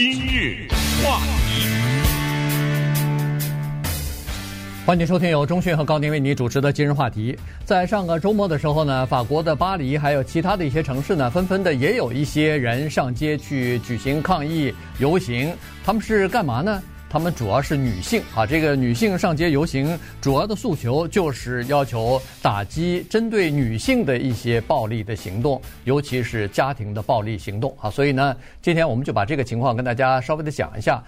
今日话题，欢迎收听由钟迅和高宁为你主持的今日话题。在上个周末的时候呢，法国的巴黎还有其他的一些城市呢，纷纷的也有一些人上街去举行抗议游行。他们是干嘛呢？他们主要是女性啊，这个女性上街游行主要的诉求就是要求打击针对女性的一些暴力的行动，尤其是家庭的暴力行动啊。所以呢，今天我们就把这个情况跟大家稍微的讲一下。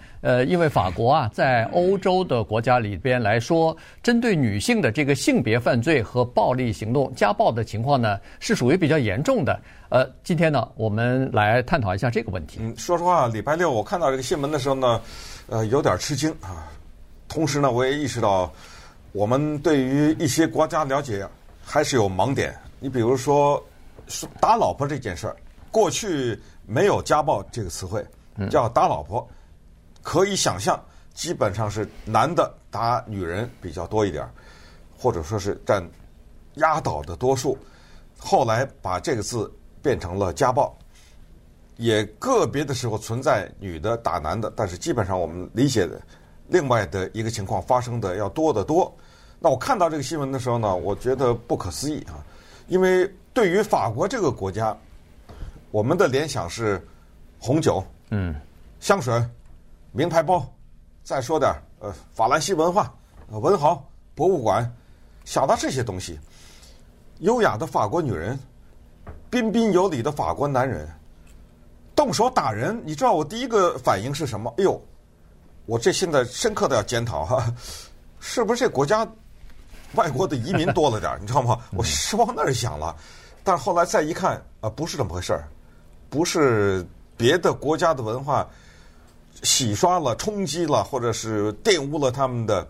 因为法国啊，在欧洲的国家里边来说，针对女性的这个性别犯罪和暴力行动、家暴的情况呢，是属于比较严重的。今天呢，我们来探讨一下这个问题。说实话，礼拜六我看到这个新闻的时候呢，有点吃惊啊。同时呢，我也意识到，我们对于一些国家了解还是有盲点。你比如说，打老婆这件事儿，过去没有家暴这个词汇，叫打老婆，可以想象，基本上是男的打女人比较多一点，或者说是占压倒的多数。后来把这个字变成了家暴。也个别的时候存在女的打男的，但是基本上我们理解的另外的一个情况发生的要多得多。那我看到这个新闻的时候呢，我觉得不可思议啊！因为对于法国这个国家，我们的联想是红酒、香水、名牌包，再说点法兰西文化、文豪、博物馆，想到这些东西。优雅的法国女人，彬彬有礼的法国男人。动手打人，你知道我第一个反应是什么？哎呦，我这现在深刻的要检讨哈，是不是这国家外国的移民多了点？你知道吗？我是往那儿想了，但是后来再一看啊、不是这么回事儿，不是别的国家的文化洗刷了、冲击了，或者是玷污了他们的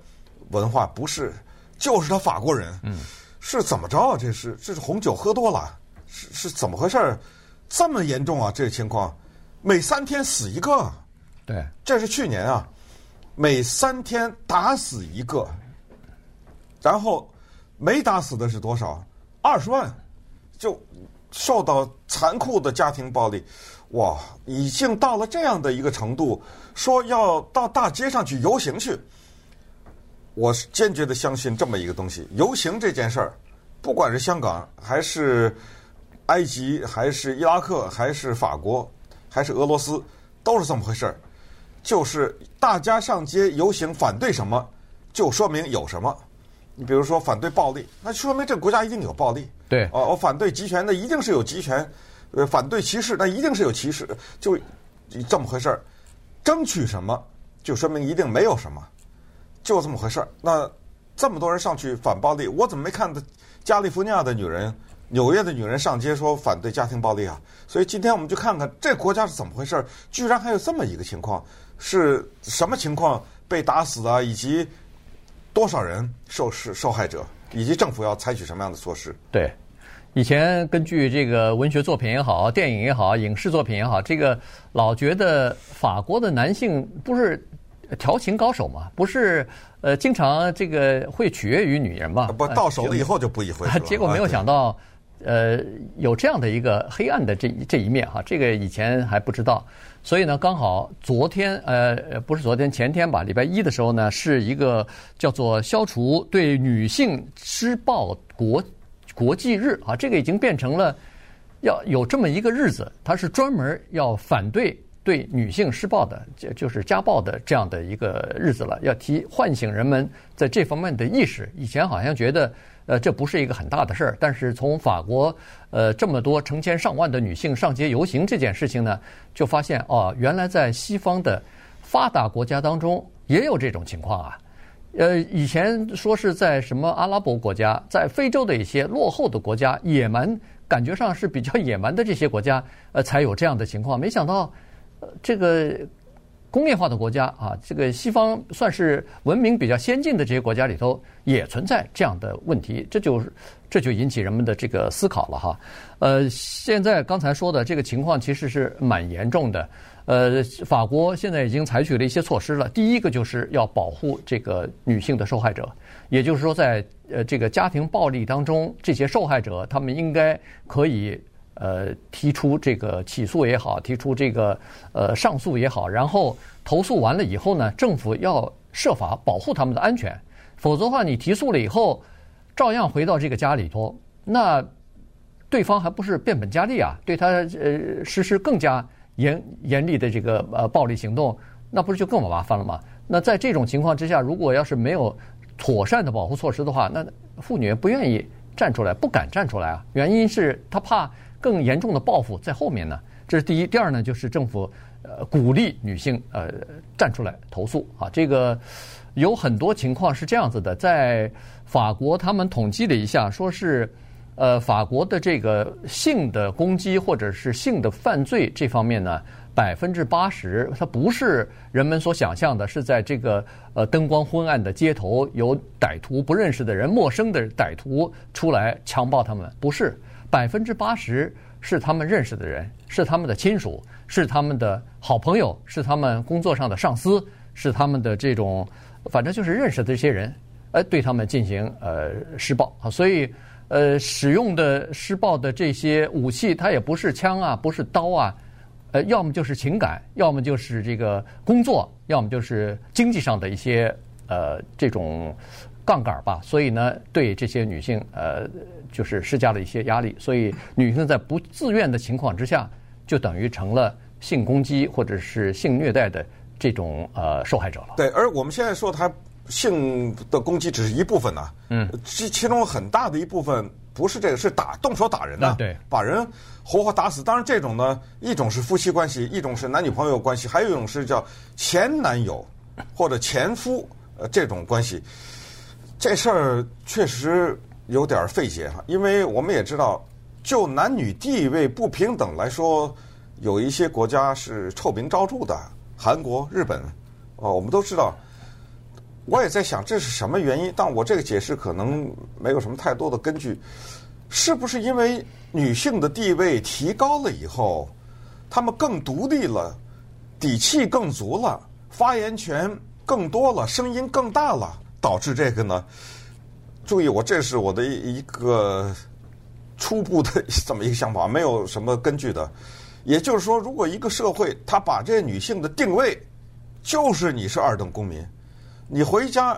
文化，不是，就是他法国人，是怎么着啊？这是红酒喝多了，是怎么回事儿？这么严重啊！这个情况，每3天死一个。对，这是去年啊，每3天打死一个。然后没打死的是多少？20万，就受到残酷的家庭暴力。哇，已经到了这样的一个程度，说要到大街上去游行去。我坚决的相信这么一个东西，游行这件事儿，不管是香港还是埃及还是伊拉克还是法国还是俄罗斯，都是这么回事儿，就是大家上街游行反对什么，就说明有什么。你比如说反对暴力，那说明这个国家一定有暴力。对，我反对集权，那一定是有集权；反对歧视，那一定是有歧视，就这么回事儿。争取什么，就说明一定没有什么，就这么回事儿。那这么多人上去反暴力，我怎么没看到加利福尼亚的女人？纽约的女人上街说反对家庭暴力啊，所以今天我们就看看这国家是怎么回事，居然还有这么一个情况，是什么情况被打死啊，以及多少人受害者，以及政府要采取什么样的措施。对，以前根据这个文学作品也好、电影也好、影视作品也好，这个老觉得法国的男性不是调情高手嘛，不是经常这个会取悦于女人嘛，不到手了以后就不一回事了。结果没有想到。有这样的一个黑暗的这一面哈，这个以前还不知道，所以呢，刚好昨天不是昨天，前天吧，礼拜一的时候呢，是一个叫做消除对女性施暴国际日啊，这个已经变成了要有这么一个日子，它是专门要反对对女性施暴的，就是家暴的这样的一个日子了，要唤醒人们在这方面的意识。以前好像觉得。这不是一个很大的事儿，但是从法国这么多成千上万的女性上街游行这件事情呢，就发现哦，原来在西方的发达国家当中也有这种情况啊。以前说是在什么阿拉伯国家，在非洲的一些落后的国家，野蛮感觉上是比较野蛮的这些国家，才有这样的情况。没想到，这个工业化的国家啊，这个西方算是文明比较先进的这些国家里头，也存在这样的问题，这就引起人们的这个思考了哈。现在刚才说的这个情况其实是蛮严重的。法国现在已经采取了一些措施了，第一个就是要保护这个女性的受害者，也就是说在这个家庭暴力当中，这些受害者他们应该可以提出这个起诉也好，提出这个上诉也好，然后投诉完了以后呢，政府要设法保护他们的安全，否则的话，你提诉了以后，照样回到这个家里头，那对方还不是变本加厉啊？对他实施更加严厉的这个暴力行动，那不是就更麻烦了吗？那在这种情况之下，如果要是没有妥善的保护措施的话，那妇女不愿意站出来，不敢站出来啊。原因是她怕更严重的报复在后面呢。这是第一。第二呢，就是政府鼓励女性站出来投诉啊。这个有很多情况是这样子的，在法国他们统计了一下，说是法国的这个性的攻击或者是性的犯罪这方面呢，80%它不是人们所想象的，是在这个灯光昏暗的街头有歹徒不认识的人、陌生的歹徒出来强暴他们，不是80%是他们认识的人，是他们的亲属，是他们的好朋友，是他们工作上的上司，是他们的这种反正就是认识的这些人，对他们进行施暴啊，所以。使用的施暴的这些武器，它也不是枪啊，不是刀啊，要么就是情感，要么就是这个工作，要么就是经济上的一些这种杠杆吧。所以呢，对这些女性就是施加了一些压力，所以女性在不自愿的情况之下，就等于成了性攻击或者是性虐待的这种受害者了。对，而我们现在说它。性的攻击只是一部分呐，其中很大的一部分不是这个，是动手打人呐，把人活活打死。当然，这种呢，一种是夫妻关系，一种是男女朋友关系，还有一种是叫前男友或者前夫这种关系。这事儿确实有点费解哈，因为我们也知道，就男女地位不平等来说，有一些国家是臭名昭著的，韩国、日本，哦，我们都知道。我也在想这是什么原因，但我这个解释可能没有什么太多的根据。是不是因为女性的地位提高了以后，她们更独立了，底气更足了，发言权更多了，声音更大了，导致这个呢？注意，这是我的一个初步的这么一个想法，没有什么根据的。也就是说，如果一个社会它把这女性的定位就是你是二等公民，你回家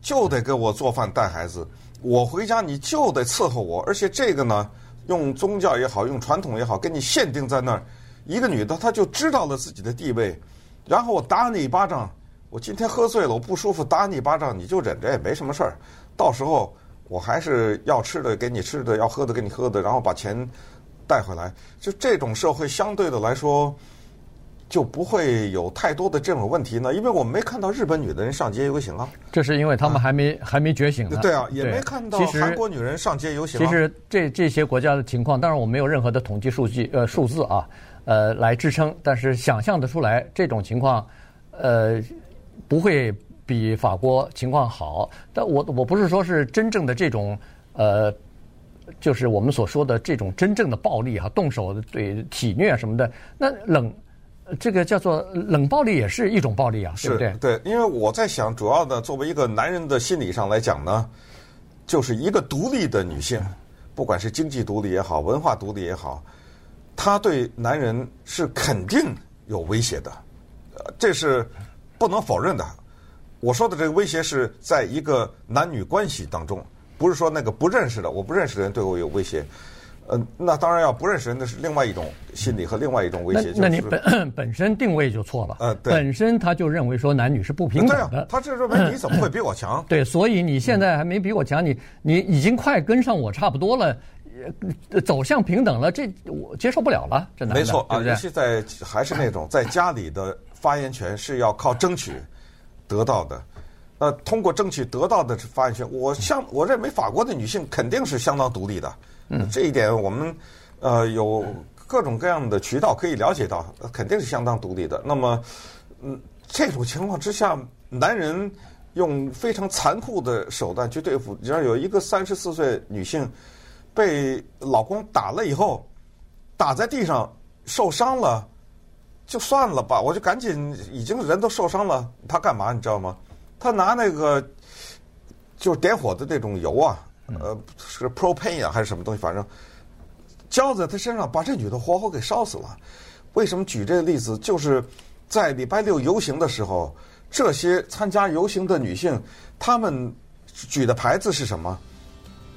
就得给我做饭带孩子，我回家你就得伺候我，而且这个呢，用宗教也好，用传统也好，给你限定在那儿。一个女的她就知道了自己的地位，然后我打你一巴掌，我今天喝醉了，我不舒服，打你一巴掌你就忍着也没什么事儿，到时候我还是要吃的给你吃的，要喝的给你喝的，然后把钱带回来。就这种社会相对的来说，就不会有太多的这种问题呢，因为我们没看到日本女的人上街游行啊。这是因为他们还没觉醒呢。对啊，也没看到韩国女人上街游行啊。其实这些国家的情况，当然我没有任何的统计数字啊，来支撑，但是想象得出来这种情况，不会比法国情况好。但我不是说是真正的这种就是我们所说的这种真正的暴力啊，动手对体虐什么的，那这个叫做冷暴力也是一种暴力啊，对不对？对，因为我在想，主要的作为一个男人的心理上来讲呢，就是一个独立的女性，不管是经济独立也好，文化独立也好，她对男人是肯定有威胁的，这是不能否认的。我说的这个威胁是在一个男女关系当中，不是说那个我不认识的人对我有威胁。那当然要不认识人的是另外一种心理和另外一种威胁。那你本身定位就错了。对，本身他就认为说男女是不平等的。对啊，他这认为你怎么会比我强？对，所以你现在还没比我强，你已经快跟上我差不多了，走向平等了，这我接受不了了，真的。没错啊，现在还是那种在家里的发言权是要靠争取得到的。通过争取得到的发言权，我认为法国的女性肯定是相当独立的。这一点我们有各种各样的渠道可以了解到，肯定是相当独立的。那么，这种情况之下，男人用非常残酷的手段去对付。你像有一个34岁女性被老公打了以后，打在地上受伤了，就算了吧，我就赶紧，已经人都受伤了，她干嘛你知道吗？她拿那个就是点火的那种油啊。是propane 啊，还是什么东西？反正浇在他身上，把这女的活活给烧死了。为什么举这个例子？就是在礼拜六游行的时候，这些参加游行的女性，她们举的牌子是什么？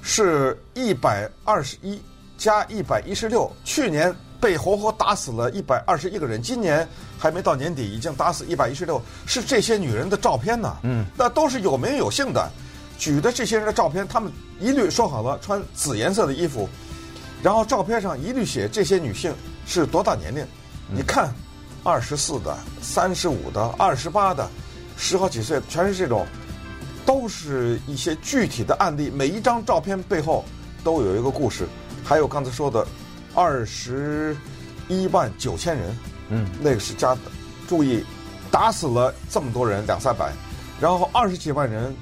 是121加116。去年被活活打死了121个人，今年还没到年底，已经打死116，是这些女人的照片呢。那都是有名有姓的，举的这些人的照片，他们一律说好了穿紫颜色的衣服，然后照片上一律写这些女性是多大年龄。你看，24的、35的、28的、十好几岁，全是这种，都是一些具体的案例。每一张照片背后都有一个故事。还有刚才说的219000人，那个是加的。注意，打死了这么多人，200-300，然后20几万人，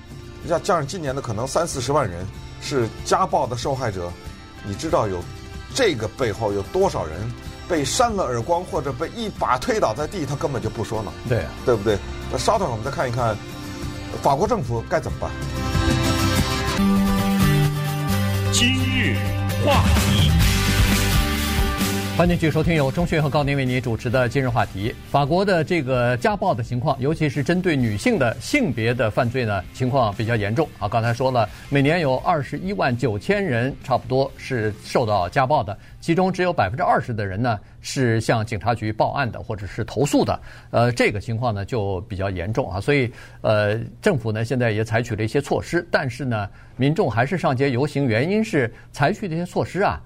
加上今年的可能30-40万人是家暴的受害者。你知道有这个背后有多少人被扇了耳光，或者被一把推倒在地，他根本就不说呢。对啊，对不对？那稍等，我们再看一看法国政府该怎么办。今日话题，欢迎继续收听由钟迅和高宁为您主持的今日话题。法国的这个家暴的情况，尤其是针对女性的性别的犯罪呢，情况比较严重啊。刚才说了，每年有219000人差不多是受到家暴的，其中只有20%的人呢是向警察局报案的或者是投诉的。这个情况呢就比较严重啊，所以政府呢现在也采取了一些措施，但是呢民众还是上街游行，原因是采取这些措施啊，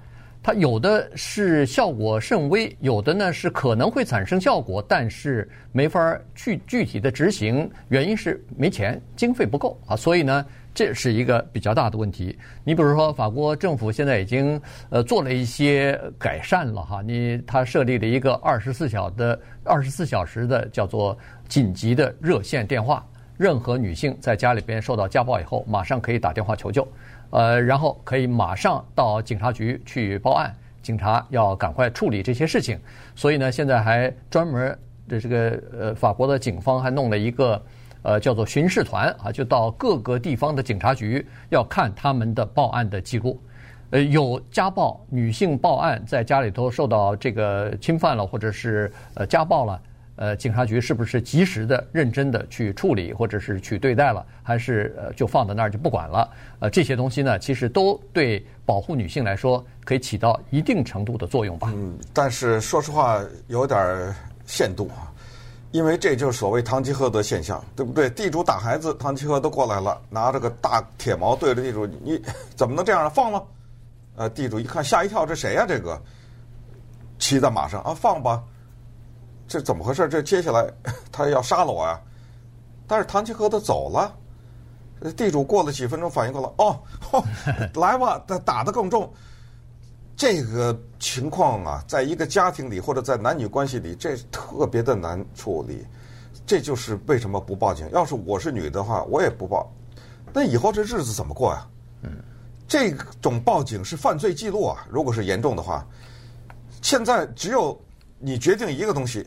它有的是效果甚微，有的呢是可能会产生效果，但是没法具体的执行，原因是没钱，经费不够啊，所以呢这是一个比较大的问题。你比如说，法国政府现在已经做了一些改善了哈，它设立了一个24小时的叫做紧急的热线电话，任何女性在家里边受到家暴以后，马上可以打电话求救。然后可以马上到警察局去报案，警察要赶快处理这些事情。所以呢，现在还专门的这个法国的警方还弄了一个叫做巡视团啊，就到各个地方的警察局要看他们的报案的记录。有家暴女性报案，在家里头受到这个侵犯了，或者是家暴了，警察局是不是及时的、认真的去处理，或者是去对待了，还是就放在那儿就不管了？这些东西呢，其实都对保护女性来说可以起到一定程度的作用吧。但是说实话，有点限度啊，因为这就是所谓堂吉诃德现象，对不对？地主打孩子，堂吉诃德过来了，拿着个大铁矛对着地主，你怎么能这样呢？放了！地主一看吓一跳，这谁呀？这个骑在马上啊，放吧。这怎么回事？这接下来他要杀了我呀！但是堂吉诃德走了，地主过了几分钟反应过来，哦，来吧，打得更重。这个情况啊，在一个家庭里或者在男女关系里，这特别的难处理。这就是为什么不报警。要是我是女的话，我也不报。那以后这日子怎么过呀？这种报警是犯罪记录啊，如果是严重的话。现在只有你决定一个东西，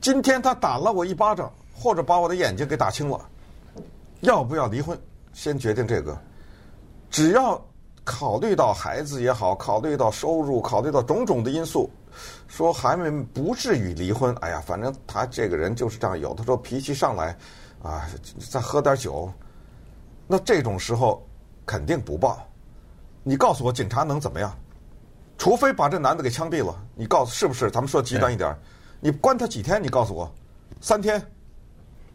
今天他打了我一巴掌，或者把我的眼睛给打青了，要不要离婚？先决定这个。只要考虑到孩子也好，考虑到收入，考虑到种种的因素，说还没不至于离婚。哎呀，反正他这个人就是这样，有的时候脾气上来啊，再喝点酒，那这种时候肯定不报。你告诉我，警察能怎么样？除非把这男的给枪毙了，你告诉是不是？咱们说极端一点，你关他几天？你告诉我，3天，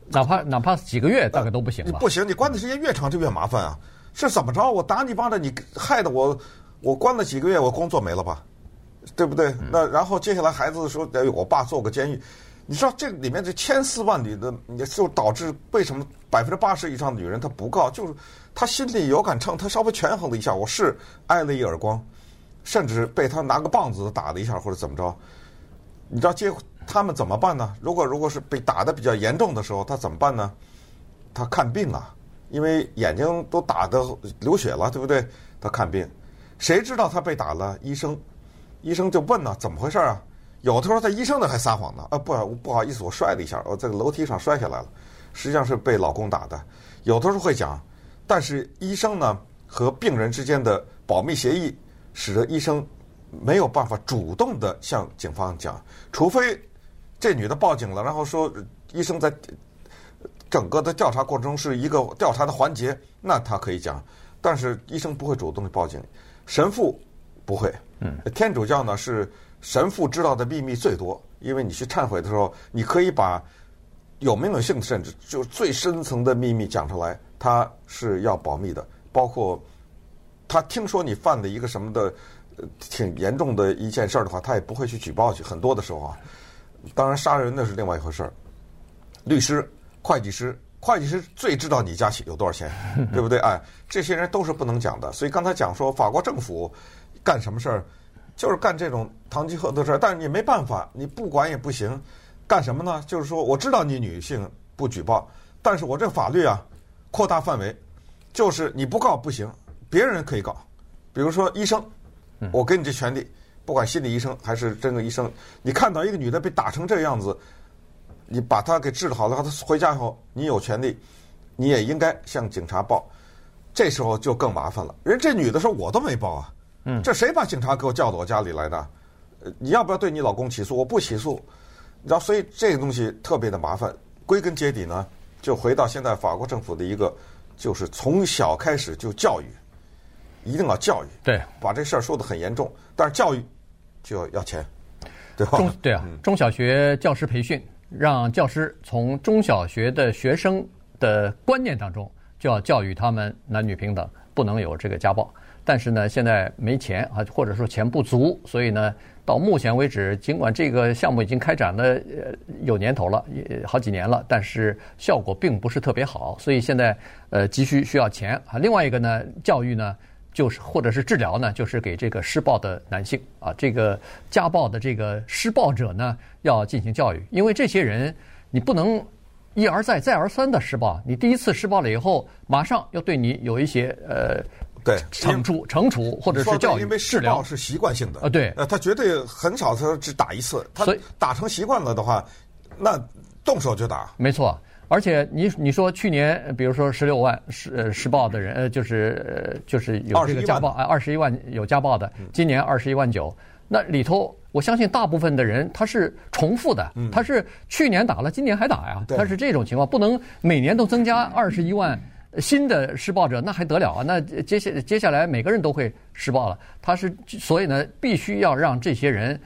哪怕几个月，大概都不行吧。不行，你关的时间越长就越麻烦啊！是怎么着？我打你巴掌，你害得我关了几个月，我工作没了吧？对不对？那然后接下来孩子说，我爸坐过监狱，你知道这里面这千丝万缕的，就导致为什么80%以上的女人她不告，就是她心里有杆秤，她稍微权衡了一下，我是挨了一耳光。甚至被他拿个棒子打了一下，或者怎么着，你知道他们怎么办呢？如果是被打得比较严重的时候，他怎么办呢？他看病啊，因为眼睛都打得流血了，对不对？他看病，谁知道他被打了？医生就问呢，怎么回事啊？有的时候他医生呢还撒谎呢，不好意思，我摔了一下，我在楼梯上摔下来了，实际上是被老公打的。有的时候会讲，但是医生呢和病人之间的保密协议，使得医生没有办法主动的向警方讲，除非这女的报警了，然后说医生在整个的调查过程中是一个调查的环节，那她可以讲。但是医生不会主动的报警，神父不会。天主教呢是神父知道的秘密最多，因为你去忏悔的时候，你可以把有名有姓的甚至就最深层的秘密讲出来，他是要保密的。包括他听说你犯了一个什么的挺严重的一件事儿的话，他也不会去举报去。很多的时候啊，当然杀人那是另外一回事儿。律师、会计师。会计师最知道你家有多少钱，对不对？哎，这些人都是不能讲的。所以刚才讲说法国政府干什么事儿，就是干这种堂吉诃德的事儿，但是你没办法，你不管也不行。干什么呢？就是说我知道你女性不举报，但是我这法律啊扩大范围，就是你不告不行，别人可以告。比如说医生，我给你这权利，不管心理医生还是真的医生，你看到一个女的被打成这个样子，你把他给治好了，他回家以后，你有权利，你也应该向警察报。这时候就更麻烦了。人这女的说我都没报啊，这谁把警察给我叫到我家里来的？你要不要对你老公起诉？我不起诉。然后所以这个东西特别的麻烦。归根结底呢，就回到现在法国政府的一个，就是从小开始就教育，一定要教育，对，把这事儿说得很严重。但是教育就要钱，对吧？对啊，中小学教师培训。让教师从中小学的学生的观念当中就要教育他们男女平等，不能有这个家暴。但是呢，现在没钱啊，或者说钱不足，所以呢，到目前为止，尽管这个项目已经开展了有年头了，也好几年了，但是效果并不是特别好。所以现在急需要钱啊。另外一个呢，教育呢，就是或者是治疗呢，就是给这个施暴的男性啊，这个家暴的这个施暴者呢，要进行教育，因为这些人你不能一而再、再而三的施暴，你第一次施暴了以后，马上要对你有一些对惩处或者是教育因为施暴是习惯性的啊，对，他绝对很少他只打一次，他打成习惯了的话，那动手就打，没错。而且你说去年，比如说16万施暴的人，就是有这个家暴，21万有家暴的，今年21.9万，那里头我相信大部分的人他是重复的，他是去年打了，今年还打呀，他是这种情况，不能每年都增加21万新的施暴者，那还得了啊？那接下来每个人都会施暴了，所以呢，必须要让这些人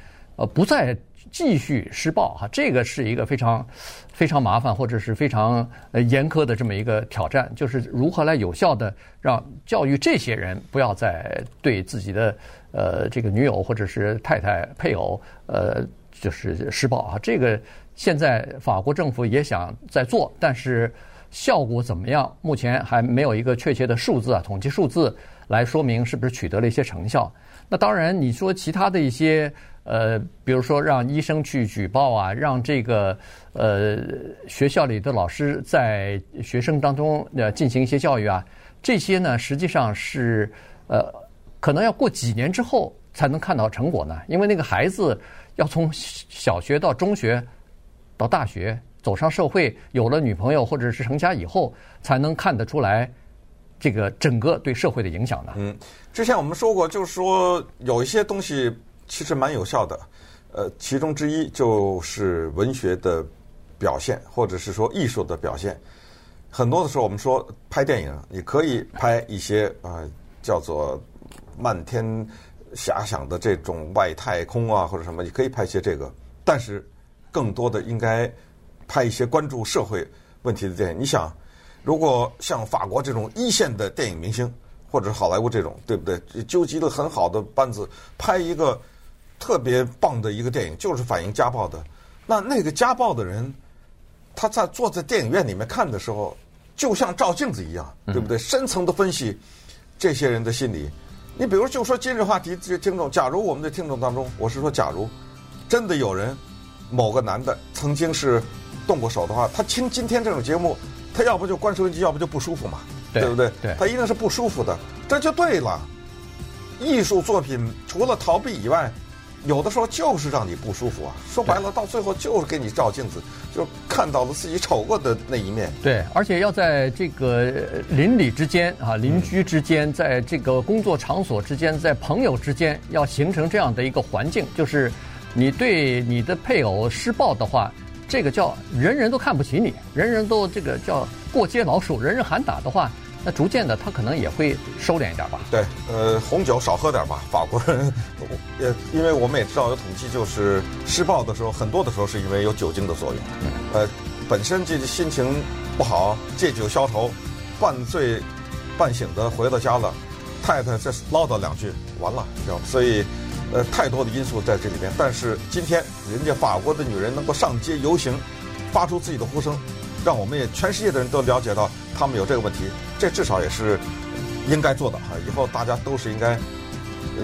不再继续施暴哈，这个是一个非常非常麻烦或者是非常严苛的这么一个挑战，就是如何来有效的让教育这些人不要再对自己的这个女友或者是太太配偶就是施暴啊。这个现在法国政府也想在做，但是效果怎么样，目前还没有一个确切的数字啊，统计数字来说明是不是取得了一些成效。那当然你说其他的一些比如说让医生去举报啊，让这个学校里的老师在学生当中进行一些教育啊，这些呢实际上是可能要过几年之后才能看到成果呢，因为那个孩子要从小学到中学到大学走上社会，有了女朋友或者是成家以后，才能看得出来这个整个对社会的影响呢。之前我们说过，就是说有一些东西其实蛮有效的，其中之一就是文学的表现，或者是说艺术的表现。很多的时候，我们说拍电影，你可以拍一些叫做漫天遐想的这种外太空啊，或者什么，你可以拍一些这个。但是更多的应该拍一些关注社会问题的电影。你想，如果像法国这种一线的电影明星，或者好莱坞这种，对不对？纠集了很好的班子，拍一个特别棒的一个电影，就是反映家暴的。那个家暴的人，他在坐在电影院里面看的时候，就像照镜子一样，对不对？深层的分析这些人的心理。你比如就说今日话题这听众，假如我们的听众当中，我是说假如真的有人某个男的曾经是动过手的话，他听今天这种节目，他要不就关收音机，要不就不舒服嘛，对不对？对，他一定是不舒服的，这就对了。艺术作品除了逃避以外，有的时候就是让你不舒服啊，说白了，到最后就是给你照镜子，就看到了自己丑恶的那一面。对，而且要在这个邻里之间啊、邻居之间，在这个工作场所之间，在朋友之间，要形成这样的一个环境，就是你对你的配偶施暴的话，这个叫人人都看不起你，人人都这个叫过街老鼠，人人喊打的话。那逐渐的，他可能也会收敛一点吧。对，红酒少喝点吧。法国人，因为我们也知道有统计，就是施暴的时候，很多的时候是因为有酒精的作用。本身这心情不好，借酒消愁，半醉半醒的回到家了，太太这唠叨两句，完了，你知道吗？所以，太多的因素在这里面。但是今天，人家法国的女人能够上街游行，发出自己的呼声。让我们也全世界的人都了解到他们有这个问题，这至少也是应该做的啊！以后大家都是应该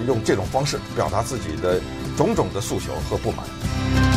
用这种方式表达自己的种种的诉求和不满。